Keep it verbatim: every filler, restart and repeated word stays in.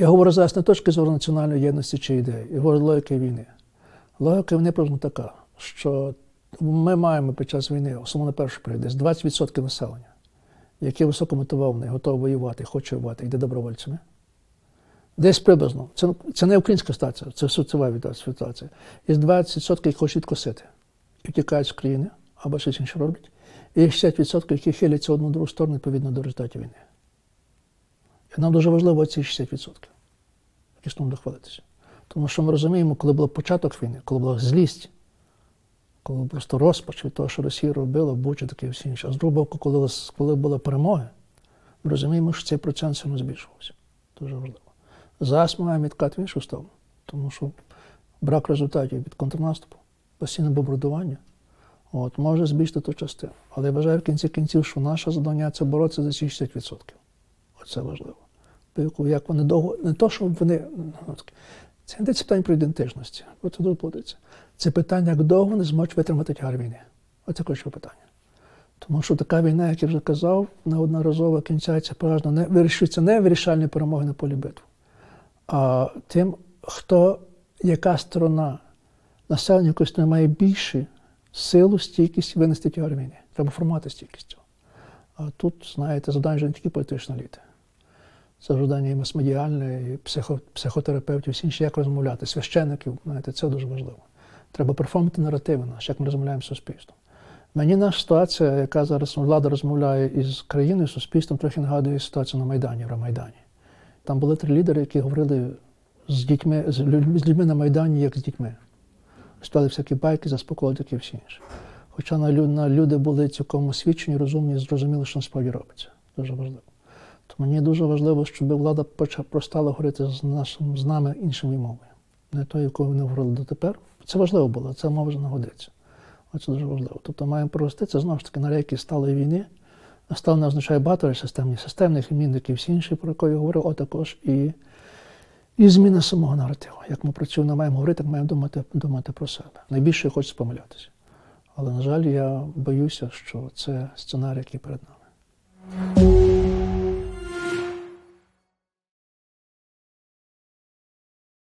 Я говорю зараз не точки зору національної єдності чи ідеї, я говорю логіки війни. Логіка війни приблизно така, що ми маємо під час війни, особливо на перший період, десь двадцять відсотків населення, яке високомотивоване, готове воювати, хоче воювати, йде добровольцями. Десь приблизно. Це, це не українська ситуація, це світова ситуація. Є двадцять відсотків, які хочуть відкосити і втікають з країни, або щось інше роблять. І є шістдесят відсотків, які хиляться в одну другу сторону відповідно до результатів війни. І нам дуже важливо ці шістдесят відсотків, які нам дохвалитися. Тому що ми розуміємо, коли був початок війни, коли була злість, коли був просто розпач від того, що Росія робила, Буча, таке і всі інші. А з другого боку, коли, коли були перемоги, ми розуміємо, що цей процент все одно збільшувався. Дуже важливо. Зараз ми маємо відкат в іншу сторону, тому що брак результатів від контрнаступу, постійне бомбардування, от, може збільшити ту частину. Але я вважаю в кінці кінців, що наше завдання – це боротися за ці шістдесят відсотків. Оце важливо. Як вони довго, не то, що вони, це не йдеться питання про ідентичності, це дуже плодиться. Це питання, як довго вони зможуть витримати тягар війни. Оце ключове питання. Тому що така війна, як я вже казав, неодноразово кінчається переважно, не вирішується не вирішальні перемоги на полі битв, а тим, хто, яка сторона населення якось не має більше силу, стійкість винести тягар війни. Треба формувати стійкість цього. А тут, знаєте, завдання вже не тільки політична еліта. Це завдання і масмедіальне, і психо, психотерапевтів, всі інші, як розмовляти, священників, знаєте, це дуже важливо. Треба перформити наративи наші, як ми розмовляємо з суспільством. Мені наша ситуація, яка зараз влада розмовляє із країною, з суспільством, трохи нагадує ситуацію на Майдані, в Рамайдані. Там були три лідери, які говорили з дітьми, з людьми на Майдані, як з дітьми. Стали всякі байки, заспокоїли, такі всі інші. Хоча на люди були цілком освічені, розумні, зрозуміли, що насправді робиться. Дуже важливо. Тому мені дуже важливо, щоб влада перестала говорити з, нашим, з нами іншими мовами. Не тою, якою вони говорили дотепер. Це важливо було, ця мова вже нагодиться. Оце дуже важливо. Тобто маємо пророститися, знову ж таки, на рейки сталої війни. Стал не означає багато системні, системних імінників, всі інші, про які я говорив, а також і, і зміна самого наративу. Як ми працюємо, маємо говорити, маємо думати, думати про себе. Найбільше я хочу помилятися. Але, на жаль, я боюся, що це сценарій, який перед нами.